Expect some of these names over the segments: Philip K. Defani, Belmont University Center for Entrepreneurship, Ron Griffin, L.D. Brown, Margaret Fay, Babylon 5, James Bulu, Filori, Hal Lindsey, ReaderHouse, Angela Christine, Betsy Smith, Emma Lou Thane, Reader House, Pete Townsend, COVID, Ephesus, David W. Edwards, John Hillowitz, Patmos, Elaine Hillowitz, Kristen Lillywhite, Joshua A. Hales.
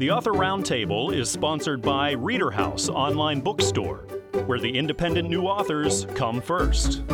The Author Roundtable is sponsored by ReaderHouse Online Bookstore, where the independent new authors come first.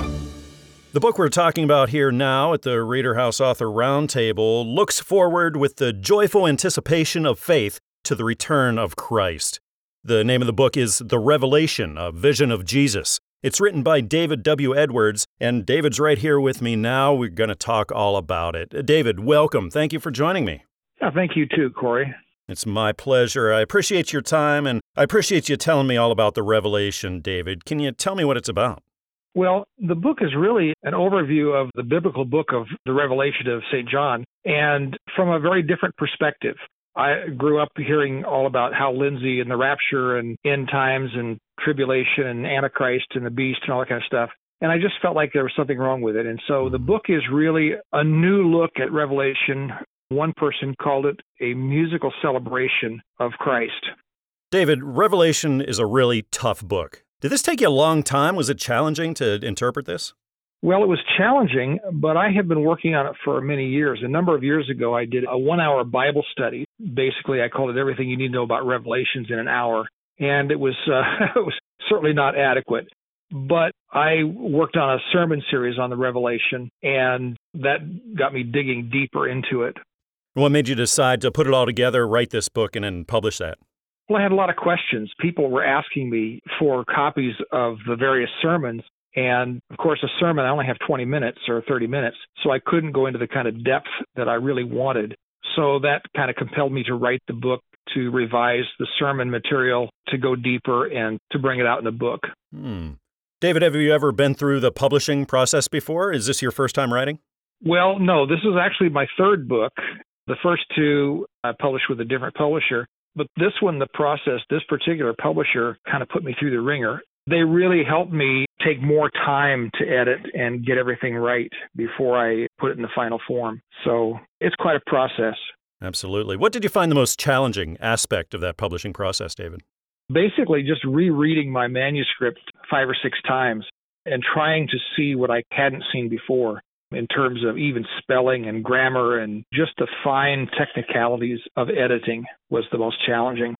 The book we're talking about here now at the ReaderHouse Author Roundtable looks forward with the joyful anticipation of faith to the return of Christ. The name of the book is The Revelation, A Vision of Jesus. It's written by David W. Edwards, and David's right here with me now. We're going to talk all about it. David, welcome. Thank you for joining me. Yeah, thank you too, Corey. It's my pleasure. I appreciate your time, and I appreciate you telling me all about The Revelation, David. Can you tell me what it's about? Well, the book is really an overview of the biblical book of the Revelation of St. John, and from a very different perspective. I grew up hearing all about Hal Lindsey and the rapture and end times and tribulation and Antichrist and the beast and all that kind of stuff. And I just felt like there was something wrong with it. And so the book is really a new look at Revelation. One person called it a musical celebration of Christ. David, Revelation is a really tough book. Did this take you a long time? Was it challenging to interpret this? Well, it was challenging, but I have been working on it for many years. A number of years ago, I did a one-hour Bible study. Basically, I called it Everything You Need to Know About Revelations in an Hour, and it was certainly not adequate. But I worked on a sermon series on the Revelation, and that got me digging deeper into it. What made you decide to put it all together, write this book, and then publish that? Well, I had a lot of questions. People were asking me for copies of the various sermons. And, of course, a sermon, I only have 20 minutes or 30 minutes, so I couldn't go into the kind of depth that I really wanted. So that kind of compelled me to write the book, to revise the sermon material, to go deeper, and to bring it out in a book. David, have you ever been through the publishing process before? Is this your first time writing? Well, no. This is actually my third book. The first two I published with a different publisher. But this one, the process, this particular publisher kind of put me through the ringer. They really helped me take more time to edit and get everything right before I put it in the final form. So it's quite a process. Absolutely. What did you find the most challenging aspect of that publishing process, David? Basically just rereading my manuscript 5 or 6 times and trying to see what I hadn't seen before in terms of even spelling and grammar, and just the fine technicalities of editing was the most challenging.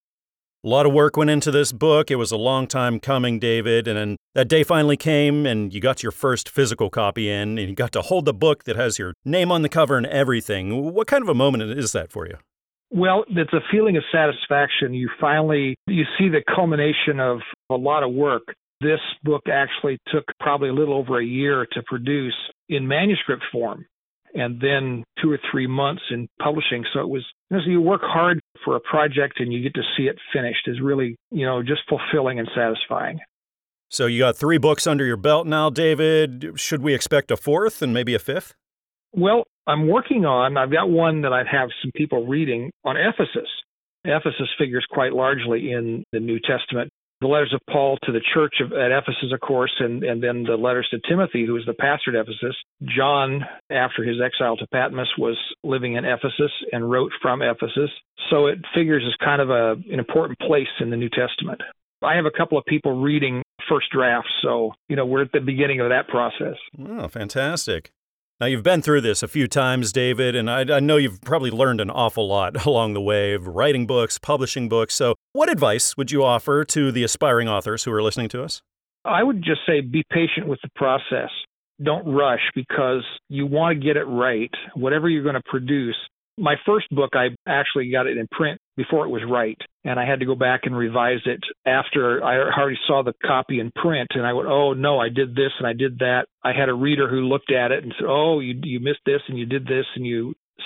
A lot of work went into this book. It was a long time coming, David, and then that day finally came, and you got your first physical copy in, and you got to hold the book that has your name on the cover and everything. What kind of a moment is that for you? Well, it's a feeling of satisfaction. You see the culmination of a lot of work. This book actually took probably a little over a year to produce in manuscript form, and then 2 or 3 months in publishing. So it was, you work hard for a project and you get to see it finished is really, just fulfilling and satisfying. So you got 3 books under your belt now, David. Should we expect a 4th and maybe a 5th? Well, I've got one that I have some people reading on Ephesus. Ephesus figures quite largely in the New Testament. The letters of Paul to the church at Ephesus, of course, and then the letters to Timothy, who was the pastor at Ephesus. John, after his exile to Patmos, was living in Ephesus and wrote from Ephesus. So it figures as kind of an important place in the New Testament. I have a couple of people reading first drafts, so, we're at the beginning of that process. Oh, fantastic. Now, you've been through this a few times, David, and I know you've probably learned an awful lot along the way of writing books, publishing books. So what advice would you offer to the aspiring authors who are listening to us? I would just say be patient with the process. Don't rush, because you want to get it right, whatever you're going to produce. My first book, I actually got it in print before it was right, and I had to go back and revise it after I already saw the copy in print, and I went, oh, no, I did this and I did that. I had a reader who looked at it and said, oh, you missed this and you did this.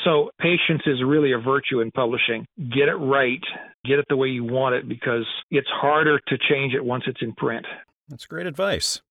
So patience is really a virtue in publishing. Get it right. Get it the way you want it, because it's harder to change it once it's in print. That's great advice.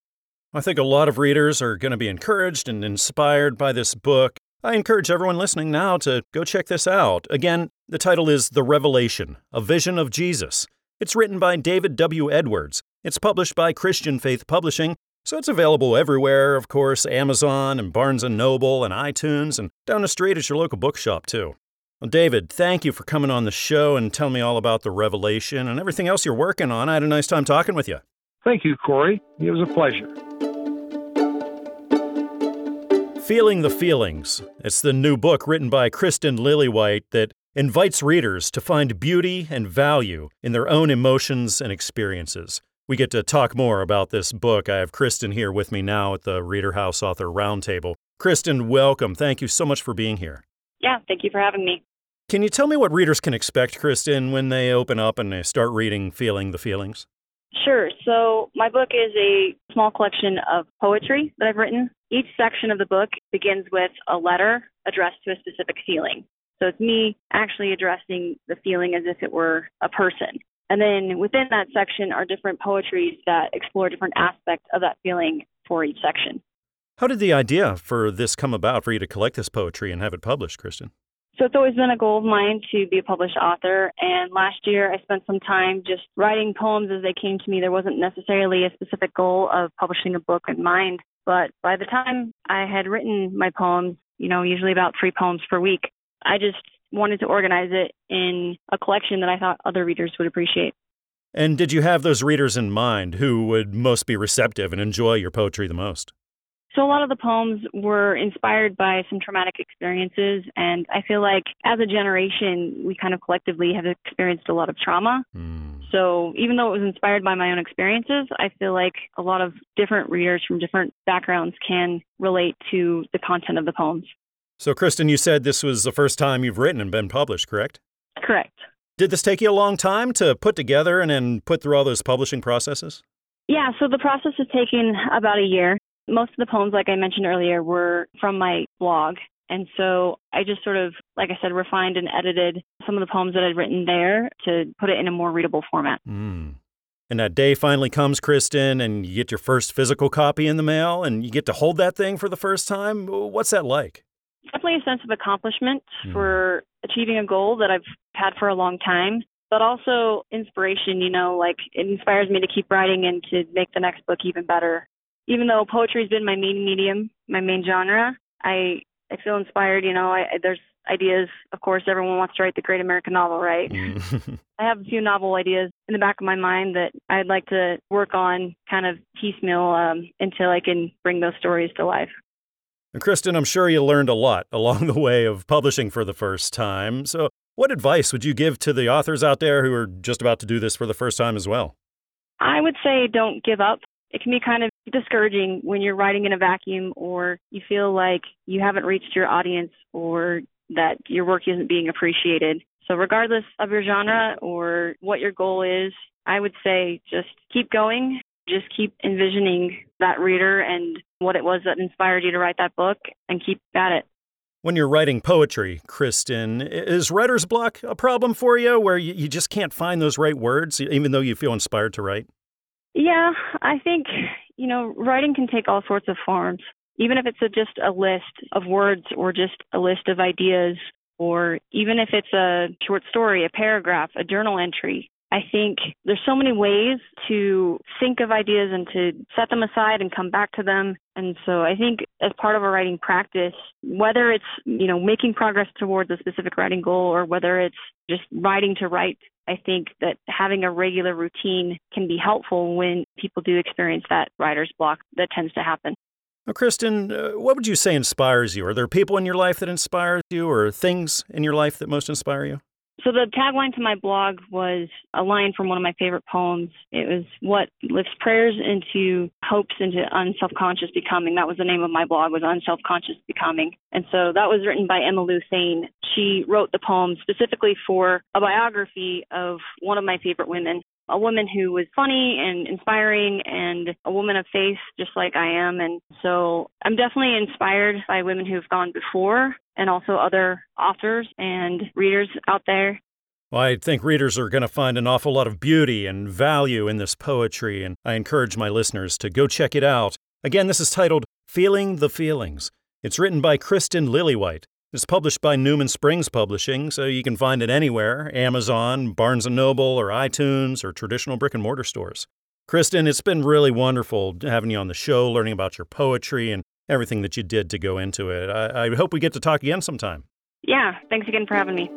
I think a lot of readers are going to be encouraged and inspired by this book. I encourage everyone listening now to go check this out. Again, the title is The Revelation, A Vision of Jesus. It's written by David W. Edwards. It's published by Christian Faith Publishing, so it's available everywhere, of course, Amazon and Barnes & Noble and iTunes and down the street at your local bookshop, too. Well, David, thank you for coming on the show and telling me all about the Revelation and everything else you're working on. I had a nice time talking with you. Thank you, Corey. It was a pleasure. Feeling the Feelings. It's the new book written by Kristen Lillywhite that invites readers to find beauty and value in their own emotions and experiences. We get to talk more about this book. I have Kristen here with me now at the Reader House Author Roundtable. Kristen, welcome. Thank you so much for being here. Yeah, thank you for having me. Can you tell me what readers can expect, Kristen, when they open up and they start reading Feeling the Feelings? Sure. So my book is a small collection of poetry that I've written. Each section of the book begins with a letter addressed to a specific feeling. So it's me actually addressing the feeling as if it were a person. And then within that section are different poetries that explore different aspects of that feeling for each section. How did the idea for this come about, for you to collect this poetry and have it published, Kristen? So it's always been a goal of mine to be a published author. And last year, I spent some time just writing poems as they came to me. There wasn't necessarily a specific goal of publishing a book in mind. But by the time I had written my poems, usually about 3 poems per week, I just wanted to organize it in a collection that I thought other readers would appreciate. And did you have those readers in mind who would most be receptive and enjoy your poetry the most? So a lot of the poems were inspired by some traumatic experiences, and I feel like as a generation, we kind of collectively have experienced a lot of trauma. So even though it was inspired by my own experiences, I feel like a lot of different readers from different backgrounds can relate to the content of the poems. So, Kristen, you said this was the first time you've written and been published, correct? Correct. Did this take you a long time to put together and then put through all those publishing processes? Yeah, so the process has taken about a year. Most of the poems, like I mentioned earlier, were from my blog. And so I just sort of, like I said, refined and edited some of the poems that I'd written there to put it in a more readable format. And that day finally comes, Kristen, and you get your first physical copy in the mail and you get to hold that thing for the first time. What's that like? Definitely a sense of accomplishment for achieving a goal that I've had for a long time, but also inspiration, like it inspires me to keep writing and to make the next book even better. Even though poetry has been my main medium, my main genre, I feel inspired. There's ideas. Of course, everyone wants to write the great American novel, right? I have a few novel ideas in the back of my mind that I'd like to work on kind of piecemeal until I can bring those stories to life. And Kristen, I'm sure you learned a lot along the way of publishing for the first time. So what advice would you give to the authors out there who are just about to do this for the first time as well? I would say don't give up. It can be kind of discouraging when you're writing in a vacuum or you feel like you haven't reached your audience or that your work isn't being appreciated. So regardless of your genre or what your goal is, I would say just keep going. Just keep envisioning that reader and what it was that inspired you to write that book and keep at it. When you're writing poetry, Kristen, is writer's block a problem for you where you just can't find those right words, even though you feel inspired to write? Yeah, I think, writing can take all sorts of forms. Even if it's just a list of words or just a list of ideas, or even if it's a short story, a paragraph, a journal entry, I think there's so many ways to think of ideas and to set them aside and come back to them. And so I think as part of a writing practice, whether it's, making progress towards a specific writing goal or whether it's just writing to write, I think that having a regular routine can be helpful when people do experience that writer's block that tends to happen. Well, Kristen, what would you say inspires you? Are there people in your life that inspire you or things in your life that most inspire you? So the tagline to my blog was a line from one of my favorite poems. It was, "What lifts prayers into hopes into unselfconscious becoming." That was the name of my blog, was Unselfconscious Becoming. And so that was written by Emma Lou Thane. She wrote the poem specifically for a biography of one of my favorite women, a woman who was funny and inspiring and a woman of faith, just like I am. And so I'm definitely inspired by women who've gone before and also other authors and readers out there. Well, I think readers are going to find an awful lot of beauty and value in this poetry, and I encourage my listeners to go check it out. Again, this is titled Feeling the Feelings. It's written by Kristen Lillywhite. It's published by Newman Springs Publishing, so you can find it anywhere, Amazon, Barnes & Noble, or iTunes, or traditional brick-and-mortar stores. Kristen, it's been really wonderful having you on the show, learning about your poetry and everything that you did to go into it. I hope we get to talk again sometime. Yeah, thanks again for having me.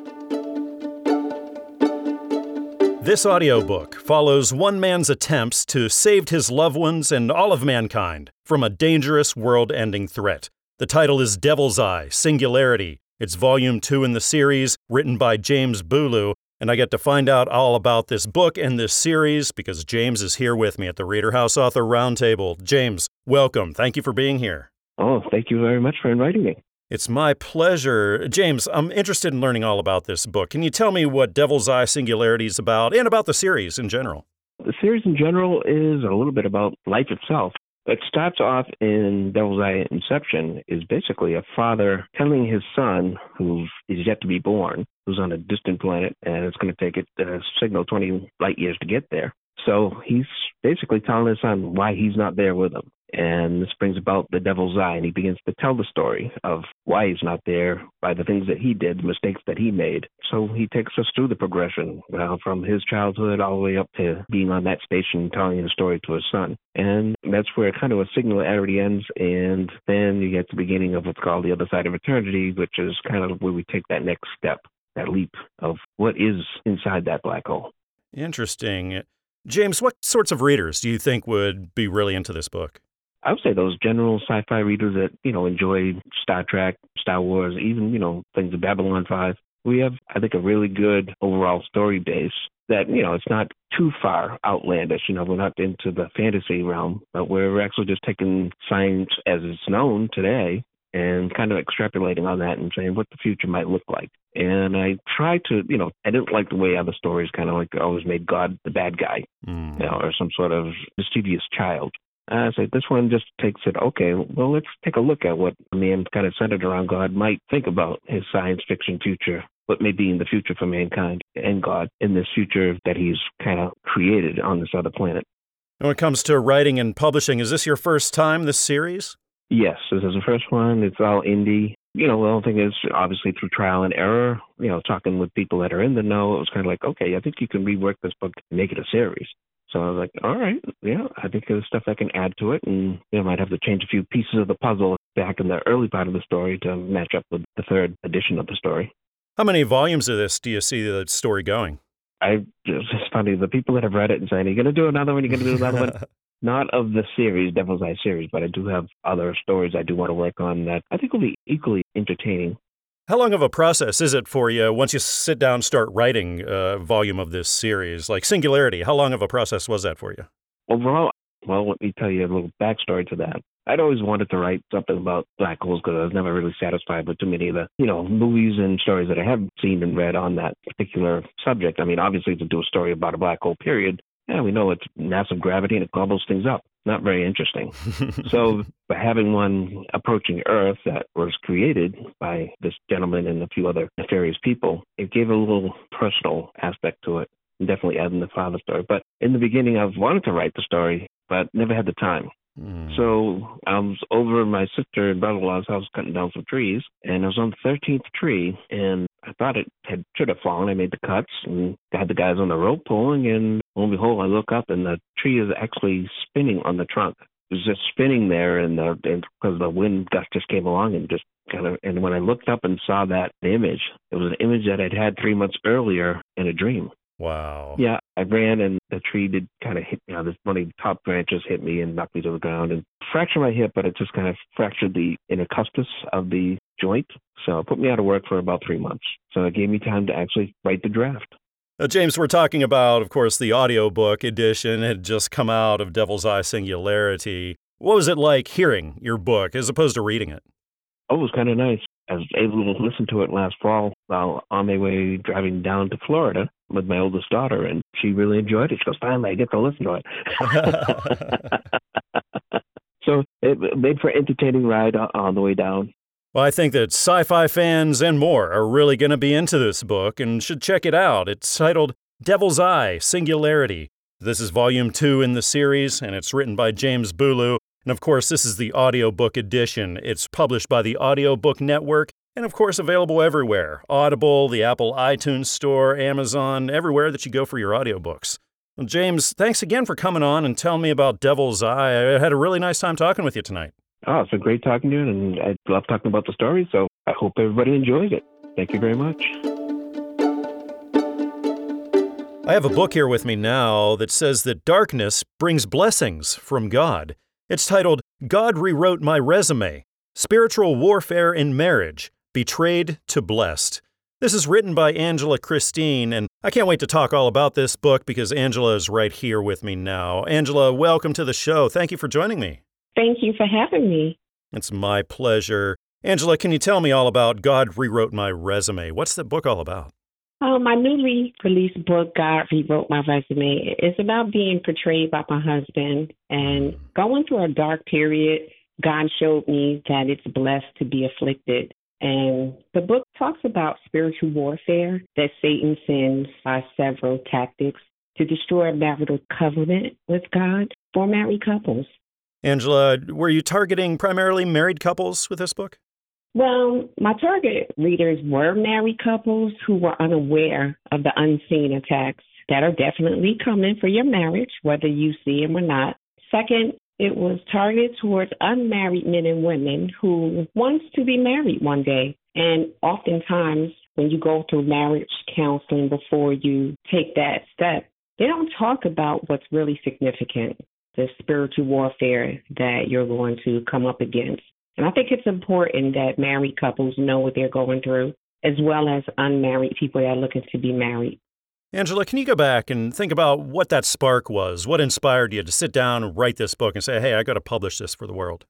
This audiobook follows one man's attempts to save his loved ones and all of mankind from a dangerous world-ending threat. The title is Devil's Eye, Singularity. It's volume 2 in the series, written by James Bulu, and I get to find out all about this book and this series because James is here with me at the Reader House Author Roundtable. James, welcome. Thank you for being here. Oh, thank you very much for inviting me. It's my pleasure. James, I'm interested in learning all about this book. Can you tell me what Devil's Eye Singularity is about and about the series in general? The series in general is a little bit about life itself. It starts off in Devil's Eye Inception is basically a father telling his son, who is yet to be born, who's on a distant planet, and it's going to take a signal 20 light years to get there. So he's basically telling his son why he's not there with him. And this brings about the Devil's Eye, and he begins to tell the story of why he's not there, by the things that he did, the mistakes that he made. So he takes us through the progression, from his childhood all the way up to being on that station, telling the story to his son. And that's where kind of a singularity ends, and then you get the beginning of what's called The Other Side of Eternity, which is kind of where we take that next step, that leap of what is inside that black hole. Interesting. James, what sorts of readers do you think would be really into this book? I would say those general sci-fi readers that, enjoy Star Trek, Star Wars, even, things of Babylon 5. We have, I think, a really good overall story base that, it's not too far outlandish. We're not into the fantasy realm, but we're actually just taking science as it's known today and kind of extrapolating on that and saying what the future might look like. And I try to, I didn't like the way other stories kind of like always made God the bad guy, or some sort of mischievous child. I say this one just takes it, okay, well, let's take a look at what a man kind of centered around God might think about his science fiction future, what may be in the future for mankind and God in this future that he's kind of created on this other planet. When it comes to writing and publishing, is this your first time, this series? Yes, this is the first one. It's all indie. The whole thing is obviously through trial and error, talking with people that are in the know, it was kind of like, okay, I think you can rework this book and make it a series. So I was like, all right, yeah, I think there's stuff I can add to it. And I might have to change a few pieces of the puzzle back in the early part of the story to match up with the third edition of the story. How many volumes of this do you see the story going? It's funny, the people that have read it and saying, are you going to do another one? Are you going to do another one? Not of the series, Devil's Eye series, but I do have other stories I do want to work on that I think will be equally entertaining. How long of a process is it for you once you sit down and start writing a volume of this series? Like Singularity, how long of a process was that for you? Overall, well, let me tell you a little backstory to that. I'd always wanted to write something about black holes because I was never really satisfied with too many of the, movies and stories that I have seen and read on that particular subject. I mean, obviously, to do a story about a black hole, period, we know it's massive gravity and it gobbles things up. Not very interesting. So by having one approaching Earth that was created by this gentleman and a few other nefarious people, it gave a little personal aspect to it, and definitely adding the father story. But in the beginning, I've wanted to write the story, but never had the time. So I was over at my sister and brother-in-law's house cutting down some trees, and I was on the 13th tree, and I thought it should have fallen. I made the cuts and had the guys on the rope pulling, and lo and behold, I look up and the tree is actually spinning on the trunk. It was just spinning there, and because the wind gust just came along and just kind of. And when I looked up and saw that image, it was an image that I'd had 3 months earlier in a dream. Wow. Yeah, I ran and the tree did kind of hit me. This funny top branches hit me and knocked me to the ground and fractured my hip, but it just kind of fractured the intercostus of the joint. So it put me out of work for about 3 months. So it gave me time to actually write the draft. James, we're talking about, of course, the audiobook edition had just come out of Devil's Eye Singularity. What was it like hearing your book as opposed to reading it? Oh, it was kind of nice. I was able to listen to it last fall while on my way driving down to Florida with my oldest daughter, and she really enjoyed it. She goes, finally, I get to listen to it. So it made for an entertaining ride on the way down. Well, I think that sci-fi fans and more are really going to be into this book and should check it out. It's titled Devil's Eye, Singularity. This is volume 2 in the series, and it's written by James Bulu. And of course, this is the audiobook edition. It's published by the Audiobook Network, And of course, available everywhere. Audible, the Apple iTunes Store, Amazon, everywhere that you go for your audiobooks. Well, James, thanks again for coming on and telling me about Devil's Eye. I had a really nice time talking with you tonight. Oh, it's been great talking to you, and I love talking about the story, so I hope everybody enjoys it. Thank you very much. I have a book here with me now that says that darkness brings blessings from God. It's titled, God Rewrote My Resume, Spiritual Warfare in Marriage, Betrayed to Blessed. This is written by Angela Christine, and I can't wait to talk all about this book because Angela is right here with me now. Angela, welcome to the show. Thank you for joining me. Thank you for having me. It's my pleasure. Angela, can you tell me all about God Rewrote My Resume? What's the book all about? My newly released book, God Rewrote My Resume, is about being portrayed by my husband and going through a dark period. God showed me that it's blessed to be afflicted. And the book talks about spiritual warfare that Satan sends by several tactics to destroy marital covenant with God for married couples. Angela, were you targeting primarily married couples with this book? Well, my target readers were married couples who were unaware of the unseen attacks that are definitely coming for your marriage, whether you see them or not. Second, it was targeted towards unmarried men and women who wants to be married one day. And oftentimes, when you go through marriage counseling before you take that step, they don't talk about what's really significant, the spiritual warfare that you're going to come up against. And I think it's important that married couples know what they're going through, as well as unmarried people that are looking to be married. Angela, can you go back and think about what that spark was? What inspired you to sit down and write this book and say, hey, I got to publish this for the world?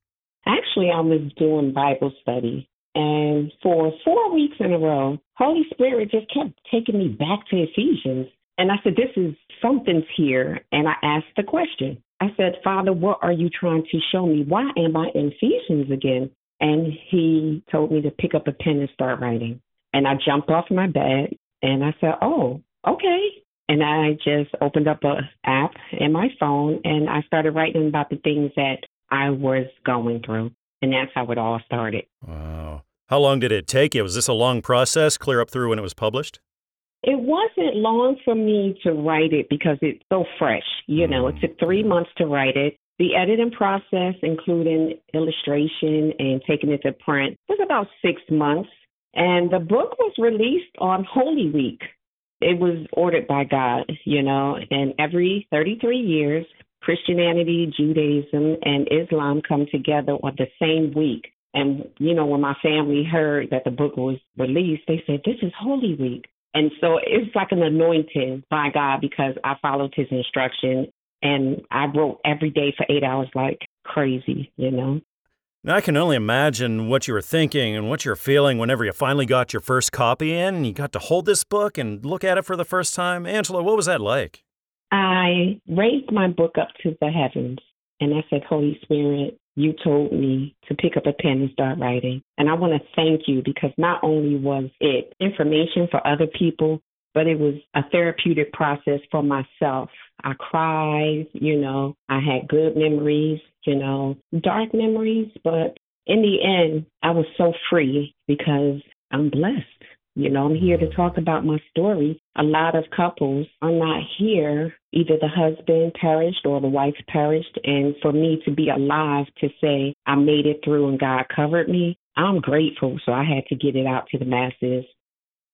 Actually, I was doing Bible study. And for 4 weeks in a row, Holy Spirit just kept taking me back to Ephesians. And I said, this is something's here. And I asked the question. I said, Father, what are you trying to show me? Why am I in Ephesians again? And he told me to pick up a pen and start writing. And I jumped off my bed and I said, oh, okay. And I just opened up an app in my phone and I started writing about the things that I was going through. And that's how it all started. Wow. How long did it take you? Was this a long process, clear up through when it was published? It wasn't long for me to write it because it's so fresh. You know, it took 3 months to write it. The editing process, including illustration and taking it to print, was about 6 months. And the book was released on Holy Week. It was ordered by God, you know, and every 33 years, Christianity, Judaism, and Islam come together on the same week. And, you know, when my family heard that the book was released, they said, this is Holy Week. And so it's like an anointing by God because I followed his instruction and I wrote every day for 8 hours like crazy, you know. Now, I can only imagine what you were thinking and what you're feeling whenever you finally got your first copy in and you got to hold this book and look at it for the first time. Angela, what was that like? I raised my book up to the heavens and I said, Holy Spirit, you told me to pick up a pen and start writing. And I want to thank you because not only was it information for other people, but it was a therapeutic process for myself. I cried, you know, I had good memories, you know, dark memories. But in the end, I was so free because I'm blessed. You know, I'm here to talk about my story. A lot of couples are not here. Either the husband perished or the wife perished. And for me to be alive to say I made it through and God covered me, I'm grateful. So I had to get it out to the masses.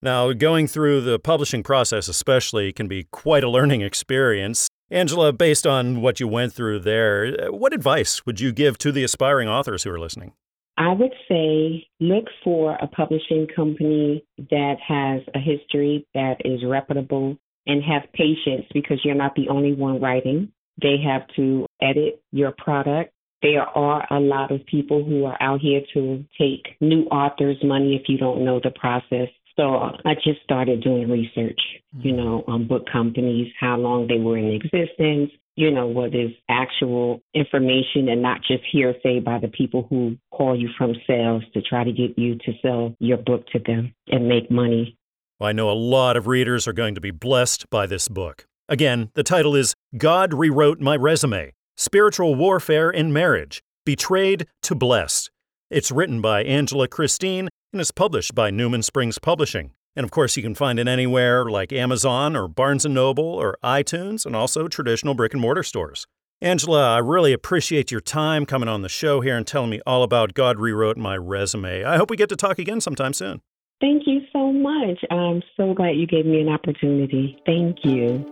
Now, going through the publishing process especially can be quite a learning experience. Angela, based on what you went through there, what advice would you give to the aspiring authors who are listening? I would say look for a publishing company that has a history that is reputable and have patience because you're not the only one writing. They have to edit your product. There are a lot of people who are out here to take new authors' money if you don't know the process. So I just started doing research, you know, on book companies, how long they were in existence, you know, what is actual information and not just hearsay by the people who call you from sales to try to get you to sell your book to them and make money. Well, I know a lot of readers are going to be blessed by this book. Again, the title is God Rewrote My Resume, Spiritual Warfare in Marriage, Betrayed to Blessed. It's written by Angela Christine and is published by Newman Springs Publishing. And of course, you can find it anywhere like Amazon or Barnes & Noble or iTunes and also traditional brick-and-mortar stores. Angela, I really appreciate your time coming on the show here and telling me all about God Rewrote My Resume. I hope we get to talk again sometime soon. Thank you so much. I'm so glad you gave me an opportunity. Thank you.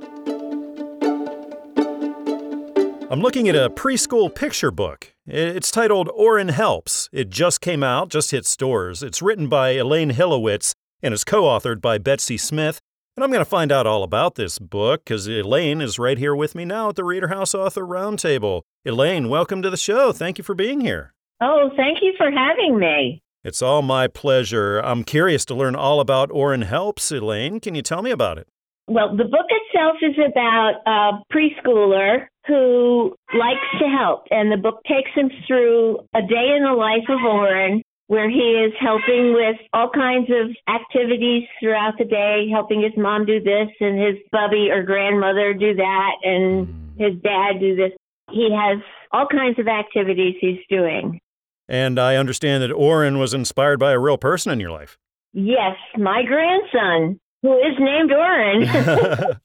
I'm looking at a preschool picture book. It's titled Orrin Helps. It just came out, just hit stores. It's written by Elaine Hillowitz and is co-authored by Betsy Smith. And I'm going to find out all about this book because Elaine is right here with me now at the Reader House Author Roundtable. Elaine, welcome to the show. Thank you for being here. Oh, thank you for having me. It's all my pleasure. I'm curious to learn all about Orrin Helps, Elaine. Can you tell me about it? Well, the book itself is about a preschooler who likes to help, and the book takes him through a day in the life of Orrin, where he is helping with all kinds of activities throughout the day, helping his mom do this and his bubby or grandmother do that and his dad do this. He has all kinds of activities he's doing. And I understand that Orrin was inspired by a real person in your life. Yes, my grandson, who is named Orrin.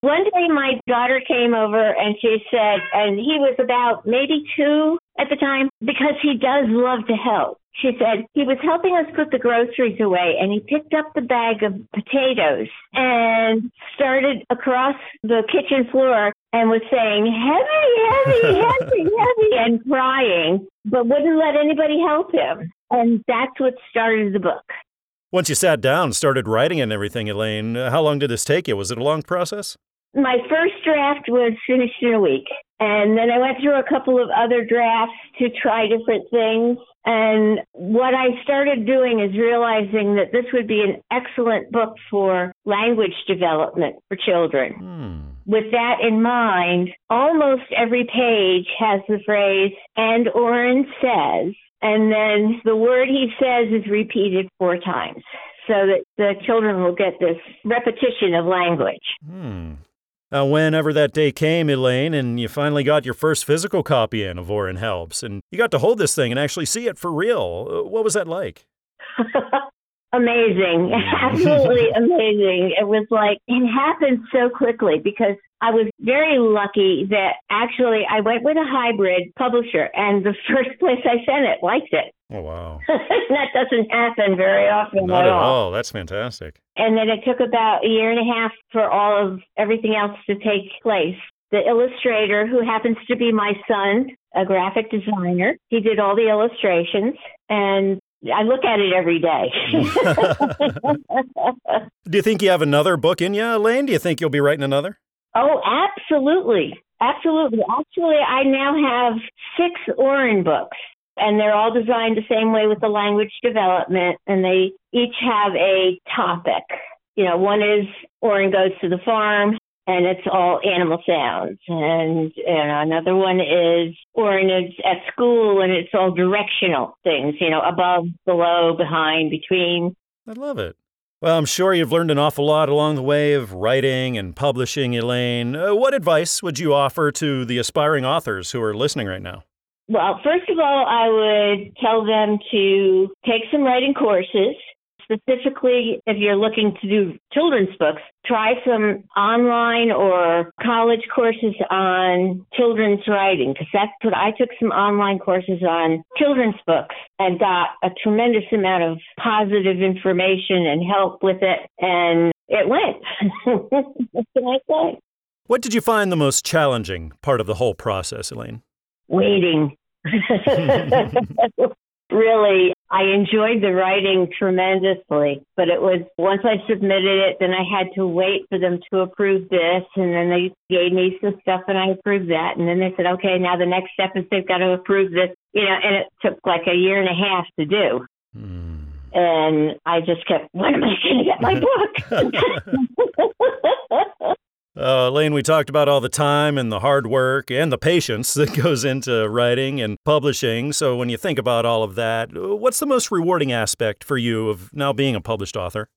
One day my daughter came over and she said, and he was about maybe 2 at the time, because he does love to help. She said he was helping us put the groceries away, and he picked up the bag of potatoes and started across the kitchen floor and was saying, heavy, heavy, heavy, heavy, and crying, but wouldn't let anybody help him. And that's what started the book. Once you sat down and started writing and everything, Elaine, how long did this take you? Was it a long process? My first draft was finished in a week. And then I went through a couple of other drafts to try different things. And what I started doing is realizing that this would be an excellent book for language development for children. With that in mind, almost every page has the phrase, and Orrin says, and then the word he says is repeated 4 times so that the children will get this repetition of language. Whenever that day came, Elaine, and you finally got your first physical copy in of Orrin Helps, and you got to hold this thing and actually see it for real, what was that like? Amazing. Absolutely amazing. It was like, it happened so quickly because I was very lucky that actually I went with a hybrid publisher, and the first place I sent it liked it. Oh, wow. That doesn't happen very often. Not at all. That's fantastic. And then it took about a year and a half for all of everything else to take place. The illustrator, who happens to be my son, a graphic designer, he did all the illustrations, and I look at it every day. Do you think you have another book in you, Elaine? Do you think you'll be writing another? Oh, absolutely. Absolutely. Actually, I now have 6 Orrin books. And they're all designed the same way with the language development, and they each have a topic. You know, one is Orrin goes to the farm, and it's all animal sounds. And another one is Orrin is at school, and it's all directional things, you know, above, below, behind, between. I love it. Well, I'm sure you've learned an awful lot along the way of writing and publishing, Elaine. What advice would you offer to the aspiring authors who are listening right now? Well, first of all, I would tell them to take some writing courses. Specifically, if you're looking to do children's books, try some online or college courses on children's writing, because that's what I took, some online courses on children's books, and got a tremendous amount of positive information and help with it. And it went. What can I say? What did you find the most challenging part of the whole process, Elaine? Waiting. Really, I enjoyed the writing tremendously, but it was, once I submitted it, then I had to wait for them to approve this, and then they gave me some stuff and I approved that, and then they said, okay, now the next step is they've got to approve this, you know, and it took like a year and a half to do. And I just kept, when am I going to get my book? Elaine, we talked about all the time and the hard work and the patience that goes into writing and publishing. So when you think about all of that, what's the most rewarding aspect for you of now being a published author?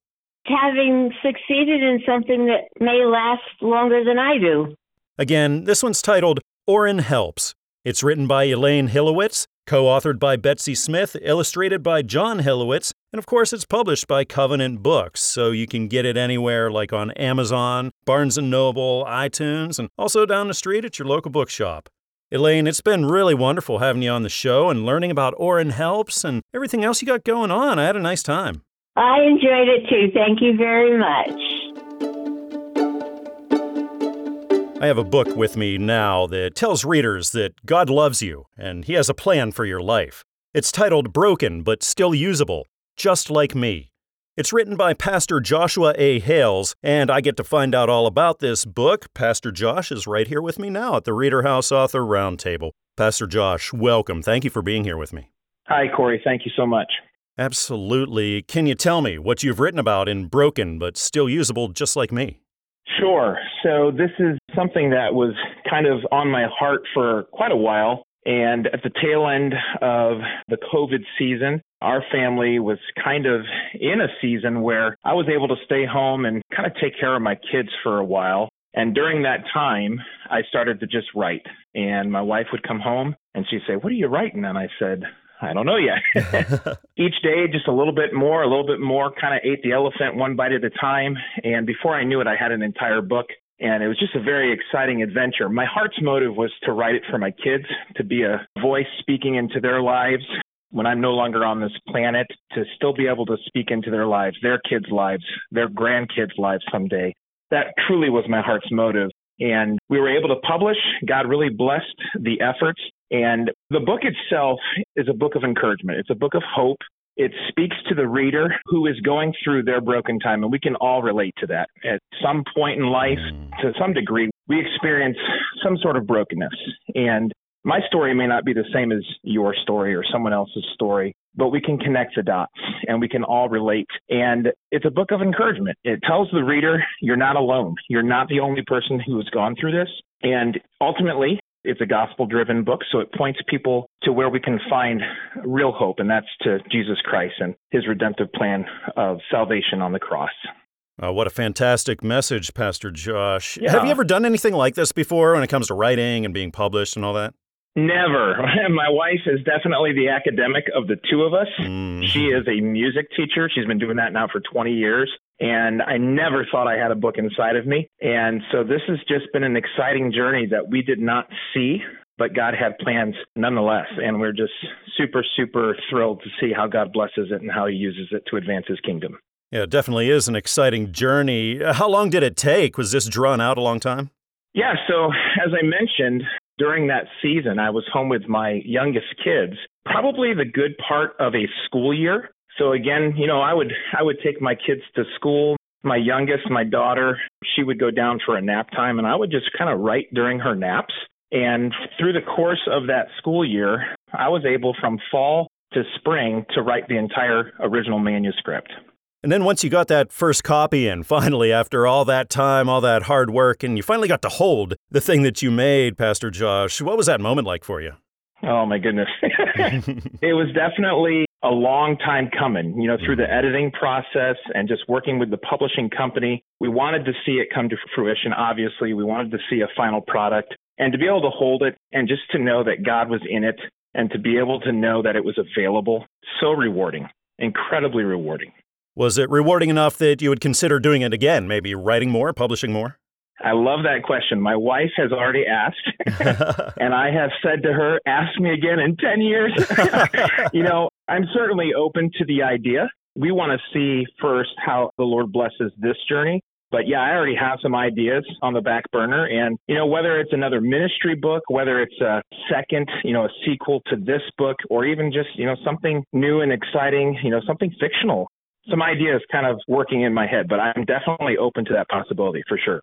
Having succeeded in something that may last longer than I do. Again, this one's titled Orrin Helps. It's written by Elaine Hillowitz co-authored by Betsy Smith, illustrated by John Hillowitz, and of course it's published by Covenant Books, so you can get it anywhere like on Amazon, Barnes & Noble, iTunes, and also down the street at your local bookshop. Elaine, it's been really wonderful having you on the show and learning about Orrin Helps and everything else you got going on. I had a nice time. I enjoyed it too. Thank you very much. I have a book with me now that tells readers that God loves you and He has a plan for your life. It's titled Broken But Still Usable, Just Like Me. It's written by Pastor Joshua A. Hales, and I get to find out all about this book. Pastor Josh is right here with me now at the Reader House Author Roundtable. Pastor Josh, welcome. Thank you for being here with me. Hi, Corey. Thank you so much. Absolutely. Can you tell me what you've written about in Broken But Still Usable, Just Like Me? Sure. So this is something that was kind of on my heart for quite a while. And at the tail end of the COVID season, our family was kind of in a season where I was able to stay home and kind of take care of my kids for a while. And during that time, I started to just write. And my wife would come home and she'd say, "What are you writing?" And I said, "I don't know yet." Each day, just a little bit more, kind of ate the elephant one bite at a time. And before I knew it, I had an entire book. And it was just a very exciting adventure. My heart's motive was to write it for my kids, to be a voice speaking into their lives when I'm no longer on this planet, to still be able to speak into their lives, their kids' lives, their grandkids' lives someday. That truly was my heart's motive. And we were able to publish. God really blessed the efforts. And the book itself is a book of encouragement. It's a book of hope. It speaks to the reader who is going through their broken time, and we can all relate to that. At some point in life, to some degree, we experience some sort of brokenness. And my story may not be the same as your story or someone else's story, but we can connect the dots, and we can all relate. And it's a book of encouragement. It tells the reader you're not alone. You're not the only person who has gone through this. And ultimately, it's a gospel-driven book, so it points people to where we can find real hope, and that's to Jesus Christ and His redemptive plan of salvation on the cross. What a fantastic message, Pastor Josh. Yeah. Have you ever done anything like this before when it comes to writing and being published and all that? Never. My wife is definitely the academic of the two of us. She is a music teacher. She's been doing that now for 20 years. And I never thought I had a book inside of me. And so this has just been an exciting journey that we did not see, but God had plans nonetheless. And we're just super, super thrilled to see how God blesses it and how He uses it to advance His kingdom. Yeah, it definitely is an exciting journey. How long did it take? Was this drawn out a long time? Yeah, so as I mentioned, during that season, I was home with my youngest kids, probably the good part of a school year. So again, you know, I would take my kids to school. My youngest, my daughter, she would go down for a nap time, and I would just kind of write during her naps. And through the course of that school year, I was able from fall to spring to write the entire original manuscript. And then once you got that first copy in, finally, after all that time, all that hard work, and you finally got to hold the thing that you made, Pastor Josh, what was that moment like for you? Oh, my goodness. It was definitely a long time coming, you know, through the editing process and just working with the publishing company. We wanted to see it come to fruition, obviously. We wanted to see a final product and to be able to hold it and just to know that God was in it and to be able to know that it was available. So rewarding, incredibly rewarding. Was it rewarding enough that you would consider doing it again, maybe writing more, publishing more? I love that question. My wife has already asked, and I have said to her, ask me again in 10 years. You know, I'm certainly open to the idea. We want to see first how the Lord blesses this journey. But yeah, I already have some ideas on the back burner. And, you know, whether it's another ministry book, whether it's a second, you know, a sequel to this book, or even just, you know, something new and exciting, you know, something fictional. Some ideas kind of working in my head, but I'm definitely open to that possibility for sure.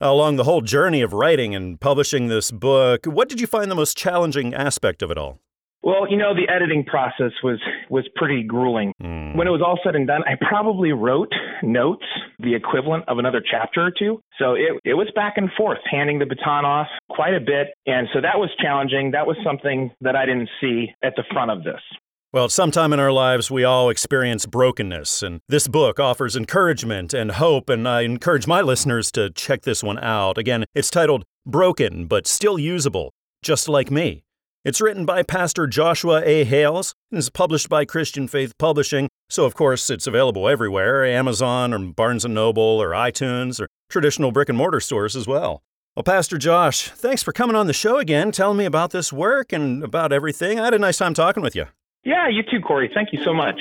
Along the whole journey of writing and publishing this book, what did you find the most challenging aspect of it all? Well, you know, the editing process was pretty grueling. When it was all said and done, I probably wrote notes, the equivalent of another chapter or two. So it was back and forth, handing the baton off quite a bit. And so that was challenging. That was something that I didn't see at the front of this. Well, sometime in our lives, we all experience brokenness, and this book offers encouragement and hope, and I encourage my listeners to check this one out. Again, it's titled Broken But Still Usable, Just Like Me. It's written by Pastor Joshua A. Hales and is published by Christian Faith Publishing, so of course it's available everywhere, Amazon or Barnes & Noble or iTunes or traditional brick-and-mortar stores as well. Well, Pastor Josh, thanks for coming on the show again, telling me about this work and about everything. I had a nice time talking with you. Yeah, you too, Corey. Thank you so much.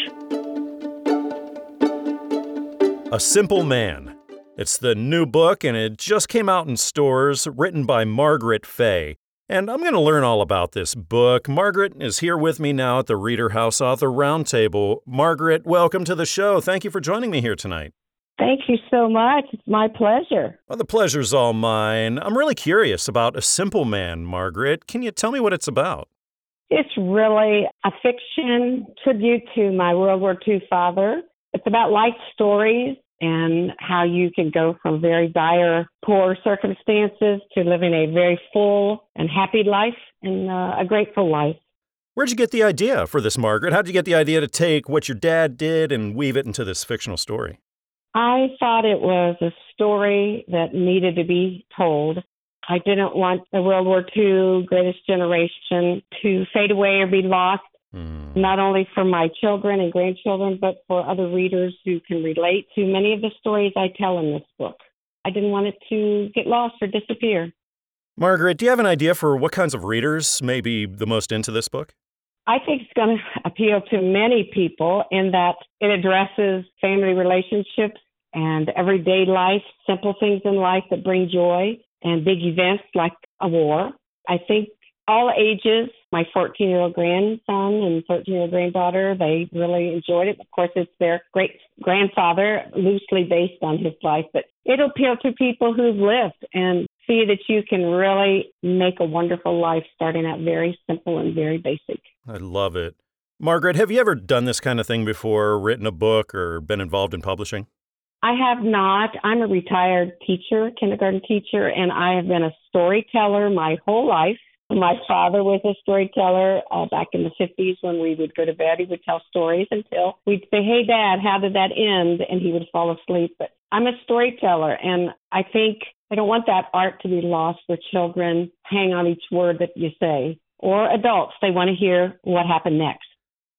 A Simple Man. It's the new book, and it just came out in stores, written by Margaret Fay. And I'm going to learn all about this book. Margaret is here with me now at the Reader House Author Roundtable. Margaret, welcome to the show. Thank you for joining me here tonight. Thank you so much. It's my pleasure. Well, the pleasure's all mine. I'm really curious about A Simple Man, Margaret. Can you tell me what it's about? It's really a fiction tribute to my World War II father. It's about life stories and how you can go from very dire, poor circumstances to living a very full and happy life and a grateful life. Where'd you get the idea for this, Margaret? How'd you get the idea to take what your dad did and weave it into this fictional story? I thought it was a story that needed to be told. I didn't want the World War II Greatest Generation to fade away or be lost. Not only for my children and grandchildren, but for other readers who can relate to many of the stories I tell in this book. I didn't want it to get lost or disappear. Margaret, do you have an idea for what kinds of readers may be the most into this book? I think it's going to appeal to many people in that it addresses family relationships and everyday life, simple things in life that bring joy, and big events like a war. I think all ages. My 14-year-old grandson and 13-year-old granddaughter, they really enjoyed it. Of course, it's their great-grandfather, loosely based on his life. But it'll appeal to people who've lived and see that you can really make a wonderful life starting out very simple and very basic. I love it. Margaret, have you ever done this kind of thing before, written a book or been involved in publishing? I have not. I'm a retired teacher, kindergarten teacher, and I have been a storyteller my whole life. My father was a storyteller back in the 50s. When we would go to bed, he would tell stories until we'd say, hey, Dad, how did that end? And he would fall asleep. But I'm a storyteller, and I think I don't want that art to be lost where children hang on each word that you say. Or adults, they want to hear what happened next.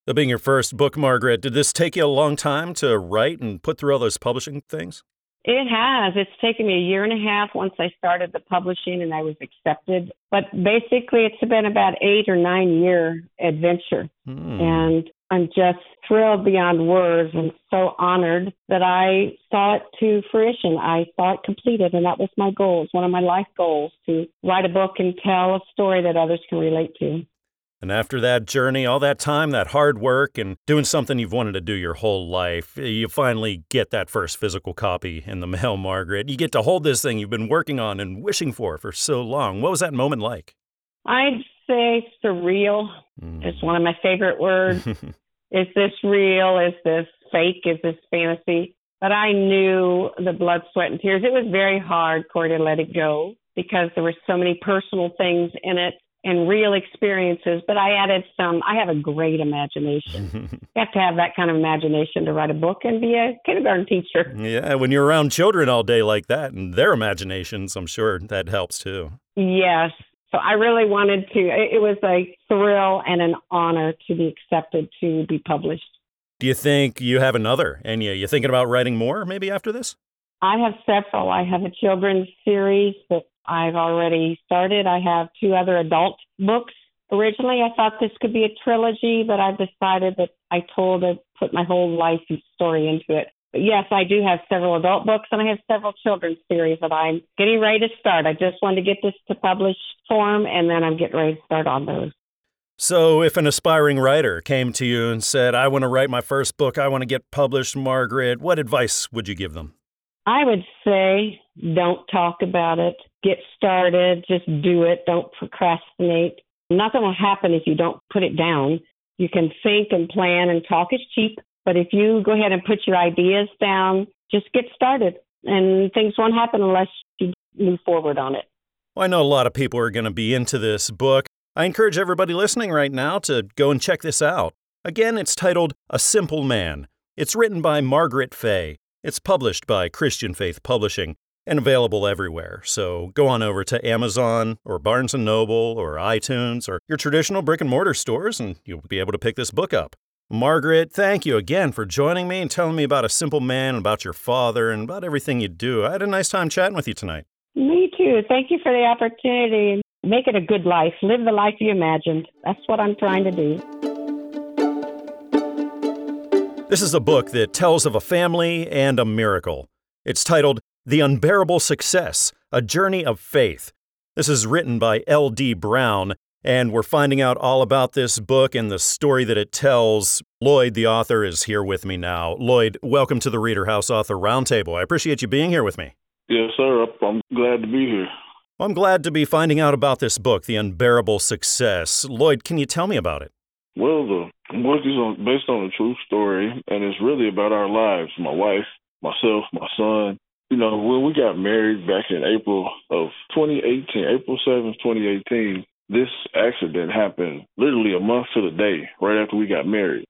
So being your first book, Margaret, did this take you a long time to write and put through all those publishing things? It has. It's taken me a year and a half once I started the publishing and I was accepted. But basically, it's been about 8 or 9 year adventure. And I'm just thrilled beyond words and so honored that I saw it to fruition. I saw it completed, and that was my goal. It's one of my life goals to write a book and tell a story that others can relate to. And after that journey, all that time, that hard work, and doing something you've wanted to do your whole life, you finally get that first physical copy in the mail, Margaret. You get to hold this thing you've been working on and wishing for so long. What was that moment like? I'd say surreal. It's one of my favorite words. Is this real? Is this fake? Is this fantasy? But I knew the blood, sweat, and tears. It was very hard, Corey, to let it go because there were so many personal things in it. And real experiences, but I added some. I have a great imagination. You have to have that kind of imagination to write a book and be a kindergarten teacher. Yeah, when you're around children all day like that and their imaginations, I'm sure that helps too. Yes. So I really wanted to. It was a thrill and an honor to be accepted to be published. Do you think you have another? And you thinking about writing more maybe after this? I have several. I have a children's series that I've already started. I have 2 other adult books. Originally, I thought this could be a trilogy, but I've decided that I put my whole life and story into it. But yes, I do have several adult books, and I have several children's series that I'm getting ready to start. I just wanted to get this to published form, and then I'm getting ready to start on those. So if an aspiring writer came to you and said, I want to write my first book, I want to get published, Margaret, what advice would you give them? I would say don't talk about it. Get started. Just do it. Don't procrastinate. Nothing will happen if you don't put it down. You can think and plan, and talk is cheap. But if you go ahead and put your ideas down, just get started. And things won't happen unless you move forward on it. Well, I know a lot of people are going to be into this book. I encourage everybody listening right now to go and check this out. Again, it's titled A Simple Man. It's written by Margaret Fay. It's published by Christian Faith Publishing, and available everywhere. So go on over to Amazon or Barnes & Noble or iTunes or your traditional brick-and-mortar stores, and you'll be able to pick this book up. Margaret, thank you again for joining me and telling me about A Simple Man, about your father, and about everything you do. I had a nice time chatting with you tonight. Me too. Thank you for the opportunity. Make it a good life. Live the life you imagined. That's what I'm trying to do. This is a book that tells of a family and a miracle. It's titled The Unbearable Success, A Journey of Faith. This is written by L.D. Brown, and we're finding out all about this book and the story that it tells. Lloyd, the author, is here with me now. Lloyd, welcome to the Reader House Author Roundtable. I appreciate you being here with me. Yes, sir. I'm glad to be here. I'm glad to be finding out about this book, The Unbearable Success. Lloyd, can you tell me about it? Well, the book is based on a true story, and it's really about our lives, my wife, myself, my son. You know, when we got married back in April 7th, 2018, this accident happened literally a month to the day right after we got married.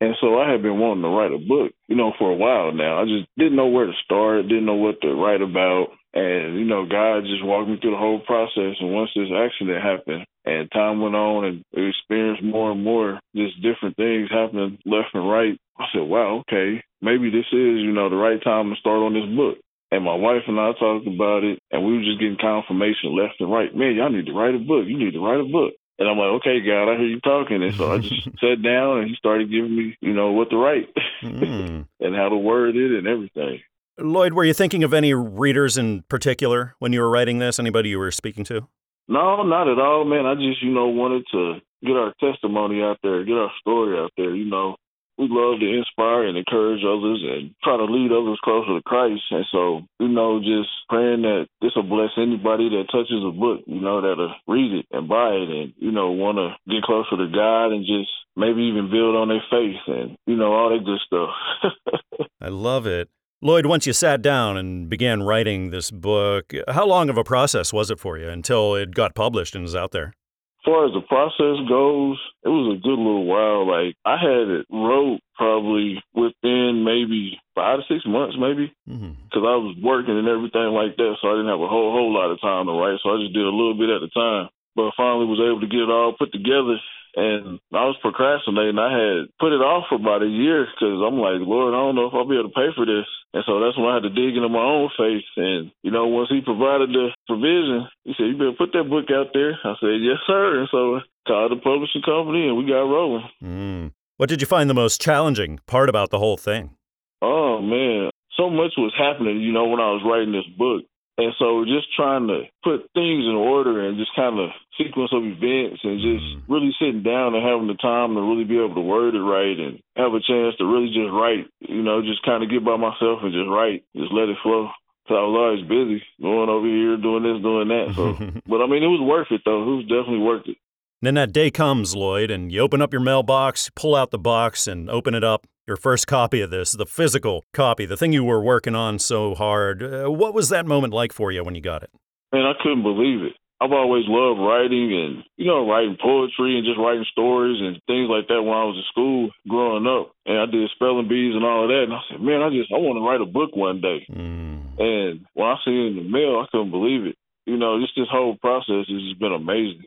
And so I had been wanting to write a book, you know, for a while now. I just didn't know where to start, didn't know what to write about. And, you know, God just walked me through the whole process. And once this accident happened and time went on and we experienced more and more just different things happening left and right, I said, wow, okay, maybe this is, you know, the right time to start on this book. And my wife and I talked about it, and we were just getting confirmation left and right. Man, y'all need to write a book. You need to write a book. And I'm like, okay, God, I hear you talking. And so I just sat down, and he started giving me, you know, what to write and how to word it and everything. Lloyd, were you thinking of any readers in particular when you were writing this? Anybody you were speaking to? No, not at all, man. I just, you know, wanted to get our testimony out there, get our story out there. You know, we love to inspire and encourage others and try to lead others closer to Christ. And so, you know, just praying that this will bless anybody that touches a book, you know, that'll read it and buy it and, you know, want to get closer to God and just maybe even build on their faith and, you know, all that good stuff. I love it. Lloyd, once you sat down and began writing this book, how long of a process was it for you until it got published and is out there? As far as the process goes, it was a good little while. Like, I had it wrote probably within maybe 5 to 6 months, maybe, because I was working and everything like that, so I didn't have a whole lot of time to write, so I just did a little bit at a time. But finally was able to get it all put together. And I was procrastinating. I had put it off for about a year because I'm like, Lord, I don't know if I'll be able to pay for this. And so that's when I had to dig into my own faith. And, you know, once he provided the provision, he said, you better put that book out there. I said, yes, sir. And so I called the publishing company and we got rolling. What did you find the most challenging part about the whole thing? Oh, man. So much was happening, you know, when I was writing this book. And so just trying to put things in order and just kind of sequence of events and just really sitting down and having the time to really be able to word it right and have a chance to really just write, you know, just kind of get by myself and just write, just let it flow. Because I was always busy going over here, doing this, doing that. So, but, I mean, it was worth it, though. It was definitely worth it. And then that day comes, Lloyd, and you open up your mailbox, pull out the box and open it up. Your first copy of this, the physical copy, the thing you were working on so hard. What was that moment like for you when you got it? Man, I couldn't believe it. I've always loved writing and, you know, writing poetry and just writing stories and things like that when I was in school growing up. And I did spelling bees and all of that. And I said, man, I want to write a book one day. And when I see it in the mail, I couldn't believe it. You know, just this whole process has just been amazing.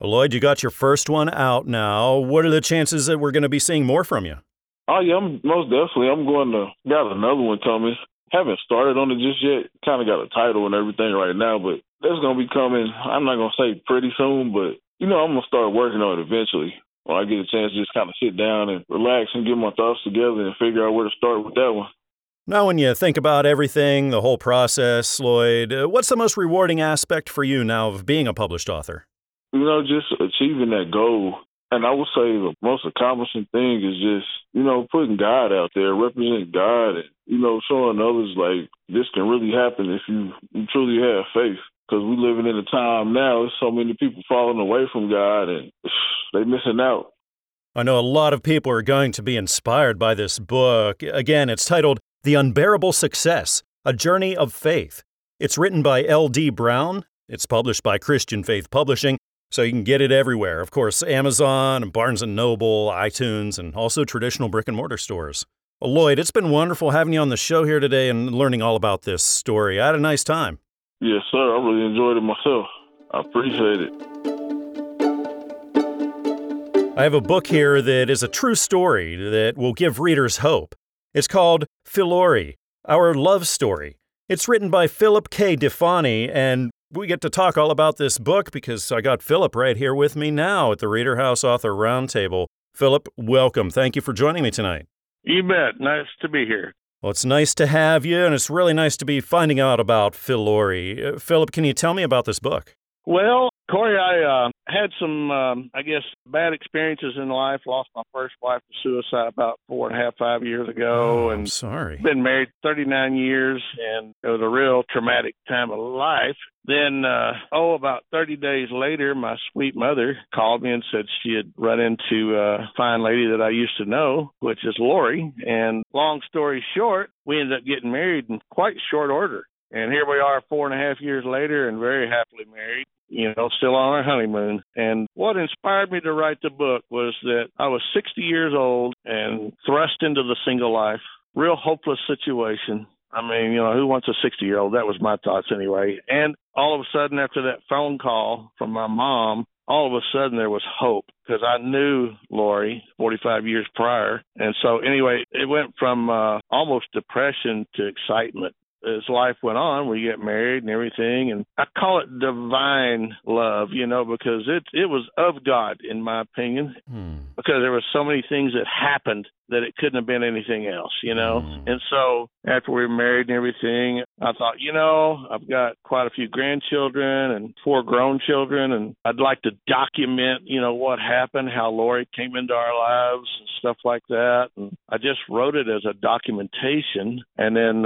Well, Lloyd, you got your first one out now. What are the chances that we're going to be seeing more from you? Oh, yeah, most definitely. I'm going to got another one coming. Haven't started on it just yet. Kind of got a title and everything right now, but that's going to be coming. I'm not going to say pretty soon, but, you know, I'm going to start working on it eventually. When I get a chance to just kind of sit down and relax and get my thoughts together and figure out where to start with that one. Now, when you think about everything, the whole process, Lloyd, what's the most rewarding aspect for you now of being a published author? You know, just achieving that goal. And I would say the most accomplishing thing is just, you know, putting God out there, representing God, and, you know, showing others like this can really happen if you truly have faith. Because we're living in a time now, there's so many people falling away from God and they're missing out. I know a lot of people are going to be inspired by this book. Again, it's titled The Unbearable Success, A Journey of Faith. It's written by L.D. Brown. It's published by Christian Faith Publishing. So you can get it everywhere. Of course, Amazon, Barnes & Noble, iTunes, and also traditional brick-and-mortar stores. Well, Lloyd, it's been wonderful having you on the show here today and learning all about this story. I had a nice time. Yes, sir. I really enjoyed it myself. I appreciate it. I have a book here that is a true story that will give readers hope. It's called Filori, Our Love Story. It's written by Philip K. Defani, and we get to talk all about this book because I got Philip right here with me now at the Reader House Author Roundtable. Philip, welcome. Thank you for joining me tonight. You bet. Nice to be here. Well, it's nice to have you, and it's really nice to be finding out about Filori. Philip, can you tell me about this book? Well, Corey, I had some, bad experiences in life. Lost my first wife to suicide about 4.5, 5 years ago. Oh, and I'm sorry. Been married 39 years, and it was a real traumatic time of life. Then, about 30 days later, my sweet mother called me and said she had run into a fine lady that I used to know, which is Lori. And long story short, we ended up getting married in quite short order. And here we are 4.5 years later and very happily married, you know, still on our honeymoon. And what inspired me to write the book was that I was 60 years old and thrust into the single life, real hopeless situation. I mean, you know, who wants a 60-year-old? That was my thoughts anyway. And all of a sudden, after that phone call from my mom, all of a sudden there was hope because I knew Lori 45 years prior. And so anyway, it went from almost depression to excitement. As life went on, we get married and everything, and I call it divine love, you know, because it was of God, in my opinion, because there were so many things that happened that it couldn't have been anything else, you know. And so after we were married and everything, I thought, you know, I've got quite a few grandchildren and 4 grown children, and I'd like to document, you know, what happened, how Lori came into our lives and stuff like that. And I just wrote it as a documentation, and then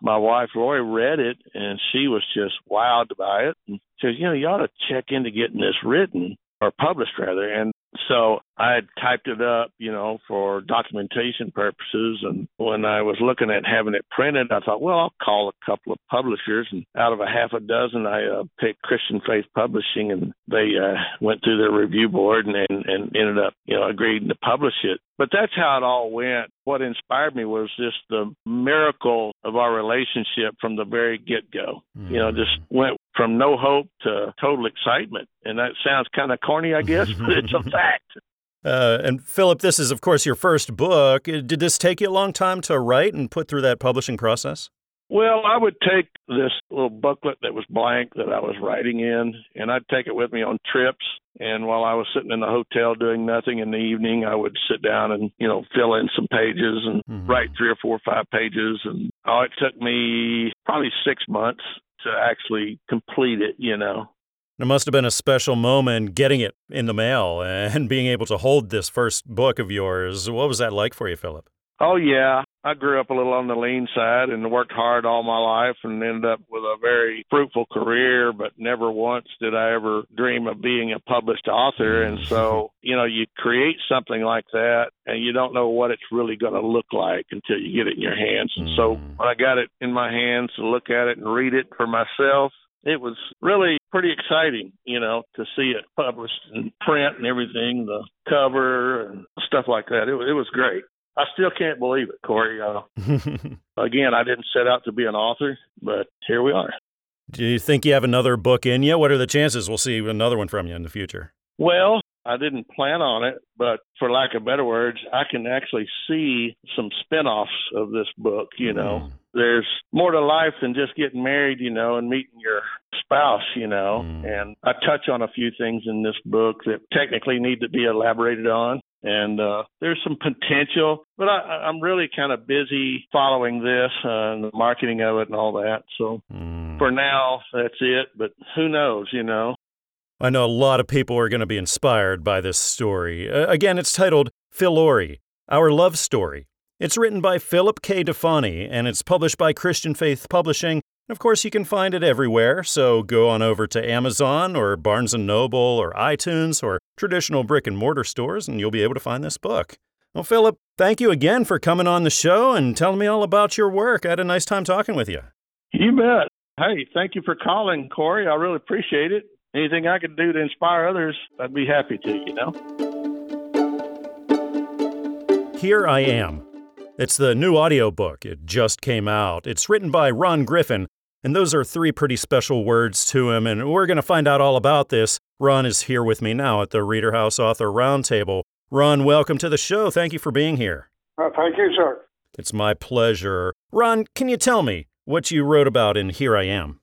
my wife, Lori, read it, and she was just wowed by it. And she says, you know, you ought to check into getting this written, or published rather. And so I had typed it up, you know, for documentation purposes. And when I was looking at having it printed, I thought, well, I'll call a couple of publishers. And out of 6, I picked Christian Faith Publishing, and they went through their review board and ended up, you know, agreeing to publish it. But that's how it all went. What inspired me was just the miracle of our relationship from the very get-go. You know, just went from no hope to total excitement. And that sounds kind of corny, I guess, but it's a fact. And Philip, this is, of course, your first book. Did this take you a long time to write and put through that publishing process? Well, I would take this little booklet that was blank that I was writing in, and I'd take it with me on trips. And while I was sitting in the hotel doing nothing in the evening, I would sit down and, you know, fill in some pages and write 3 or 4 or 5 pages. And it took me probably 6 months to actually complete it, you know. It must have been a special moment getting it in the mail and being able to hold this first book of yours. What was that like for you, Philip? Oh, yeah. I grew up a little on the lean side and worked hard all my life and ended up with a very fruitful career, but never once did I ever dream of being a published author. And so, you know, you create something like that and you don't know what it's really going to look like until you get it in your hands. And so when I got it in my hands to look at it and read it for myself, it was really pretty exciting, you know, to see it published in print and everything, the cover and stuff like that. It was great. I still can't believe it, Corey. Again, I didn't set out to be an author, but here we are. Do you think you have another book in you? What are the chances we'll see another one from you in the future? Well, I didn't plan on it, but for lack of better words, I can actually see some spinoffs of this book, you know. There's more to life than just getting married, you know, and meeting your spouse, you know. And I touch on a few things in this book that technically need to be elaborated on. And there's some potential, but I'm really kind of busy following this and the marketing of it and all that. So for now, that's it. But who knows, you know. I know a lot of people are going to be inspired by this story. Again, it's titled Filori, Our Love Story. It's written by Philip K. Defani, and it's published by Christian Faith Publishing. Of course, you can find it everywhere, so go on over to Amazon or Barnes & Noble or iTunes or traditional brick-and-mortar stores, and you'll be able to find this book. Well, Philip, thank you again for coming on the show and telling me all about your work. I had a nice time talking with you. You bet. Hey, thank you for calling, Corey. I really appreciate it. Anything I could do to inspire others, I'd be happy to, you know. Here I Am. It's the new audiobook. It just came out. It's written by Ron Griffin, and those are three pretty special words to him, and we're going to find out all about this. Ron is here with me now at the Reader House Author Roundtable. Ron, welcome to the show. Thank you for being here. Thank you, sir. It's my pleasure. Ron, can you tell me what you wrote about in Here I Am?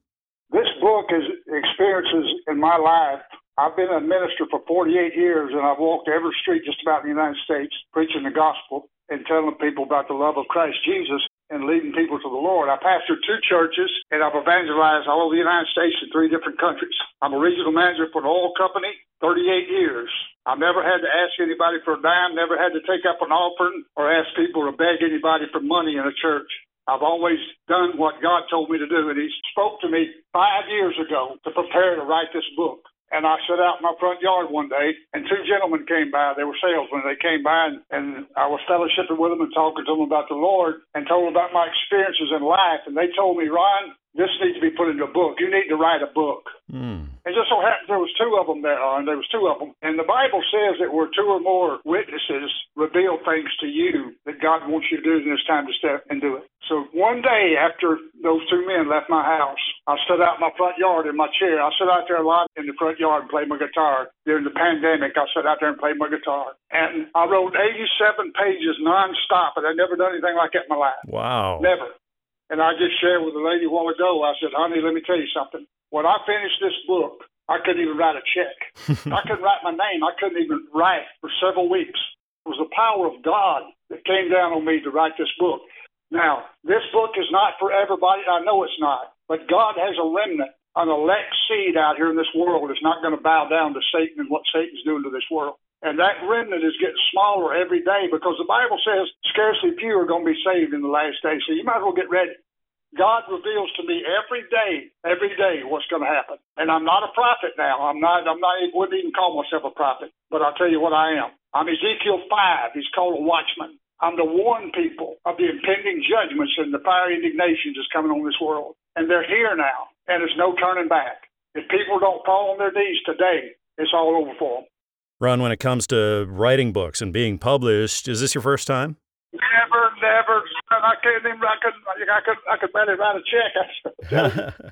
This book is experiences in my life. I've been a minister for 48 years, and I've walked every street just about in the United States, preaching the gospel and telling people about the love of Christ Jesus and leading people to the Lord. I pastored two churches, and I've evangelized all over the United States in three different countries. I'm a regional manager for an oil company, 38 years. I've never had to ask anybody for a dime, never had to take up an offering or ask people to beg anybody for money in a church. I've always done what God told me to do, and He spoke to me 5 years ago to prepare to write this book. And I set out in my front yard one day, and two gentlemen came by. They were salesmen. They came by, and I was fellowshipping with them and talking to them about the Lord and told them about my experiences in life. And they told me, Ron, this needs to be put into a book. You need to write a book. It just so happened there was two of them there, and And the Bible says that where two or more witnesses reveal things to you that God wants you to do, then it's time to step and do it. So one day after those two men left my house, I stood out in my front yard in my chair. I sat out there a lot in the front yard and played my guitar. During the pandemic, I sat out there and played my guitar. And I wrote 87 pages nonstop, and I'd never done anything like that in my life. Wow. Never. And I just shared with a lady a while ago. I said, honey, let me tell you something. When I finished this book, I couldn't even write a check. I couldn't write my name. I couldn't even write for several weeks. It was the power of God that came down on me to write this book. Now, this book is not for everybody. I know it's not. But God has a remnant, an elect seed out here in this world that's not going to bow down to Satan and what Satan's doing to this world. And that remnant is getting smaller every day because the Bible says scarcely few are going to be saved in the last days. So you might as well get ready. God reveals to me every day what's going to happen. And I'm not a prophet now. I wouldn't even call myself a prophet. But I'll tell you what I am. I'm Ezekiel 5. He's called a watchman. I'm to warn people of the impending judgments and the fiery indignation that's coming on this world. And they're here now. And there's no turning back. If people don't fall on their knees today, it's all over for them. Ron, when it comes to writing books and being published, is this your first time? Never. I could barely write a check.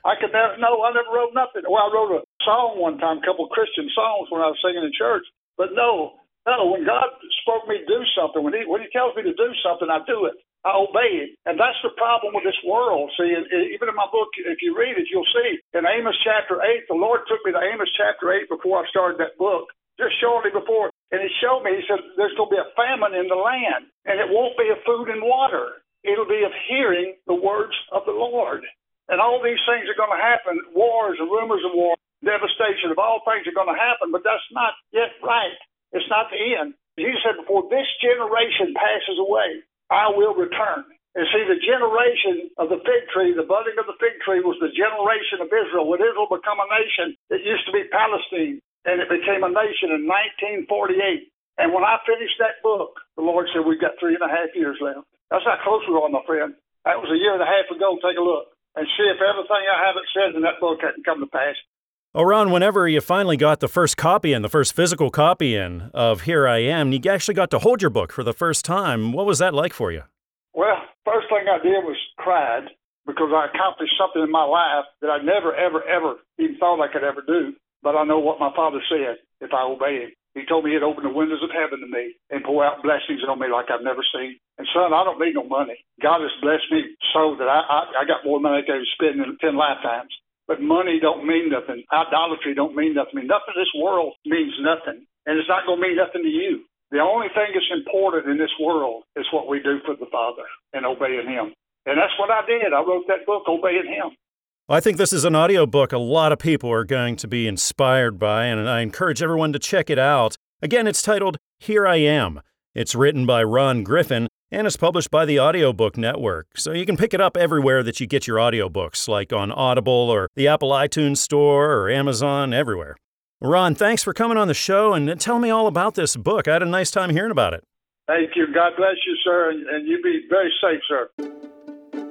I never wrote nothing. Well, I wrote a song one time, a couple of Christian songs when I was singing in church. But no, when God spoke me to do something, when he tells me to do something, I do it. I obey it. And that's the problem with this world. See, even in my book, if you read it, you'll see in Amos chapter 8, the Lord took me to Amos chapter 8 before I started that book. Just shortly before, and he showed me, he said, there's going to be a famine in the land, and it won't be of food and water. It'll be of hearing the words of the Lord. And all these things are going to happen, wars and rumors of war, devastation of all things are going to happen, but that's not yet right. It's not the end. Jesus said, before this generation passes away, I will return. And see, the generation of the fig tree, the budding of the fig tree was the generation of Israel. When Israel became a nation, it used to be Palestine. And it became a nation in 1948. And when I finished that book, the Lord said, we've got 3.5 years left. That's how close we are, my friend. That was a year and a half ago. Take a look and see if everything I haven't said in that book hasn't come to pass. Oh, Ron, whenever you finally got the first copy in, the first physical copy in of Here I Am, you actually got to hold your book for the first time. What was that like for you? Well, first thing I did was cried because I accomplished something in my life that I never, ever, ever even thought I could ever do. But I know what my father said, if I obey him. He told me he'd open the windows of heaven to me and pour out blessings on me like I've never seen. And, son, I don't need no money. God has blessed me so that I got more money than I could spend in 10 lifetimes. But money don't mean nothing. Idolatry don't mean nothing. Nothing in this world means nothing. And it's not going to mean nothing to you. The only thing that's important in this world is what we do for the Father and obeying him. And that's what I did. I wrote that book, Obeying Him. I think this is an audiobook a lot of people are going to be inspired by, and I encourage everyone to check it out. Again, it's titled Here I Am. It's written by Ron Griffin and is published by the Audiobook Network. So you can pick it up everywhere that you get your audiobooks, like on Audible or the Apple iTunes Store or Amazon, everywhere. Ron, thanks for coming on the show and tell me all about this book. I had a nice time hearing about it. Thank you. God bless you, sir, and you be very safe, sir.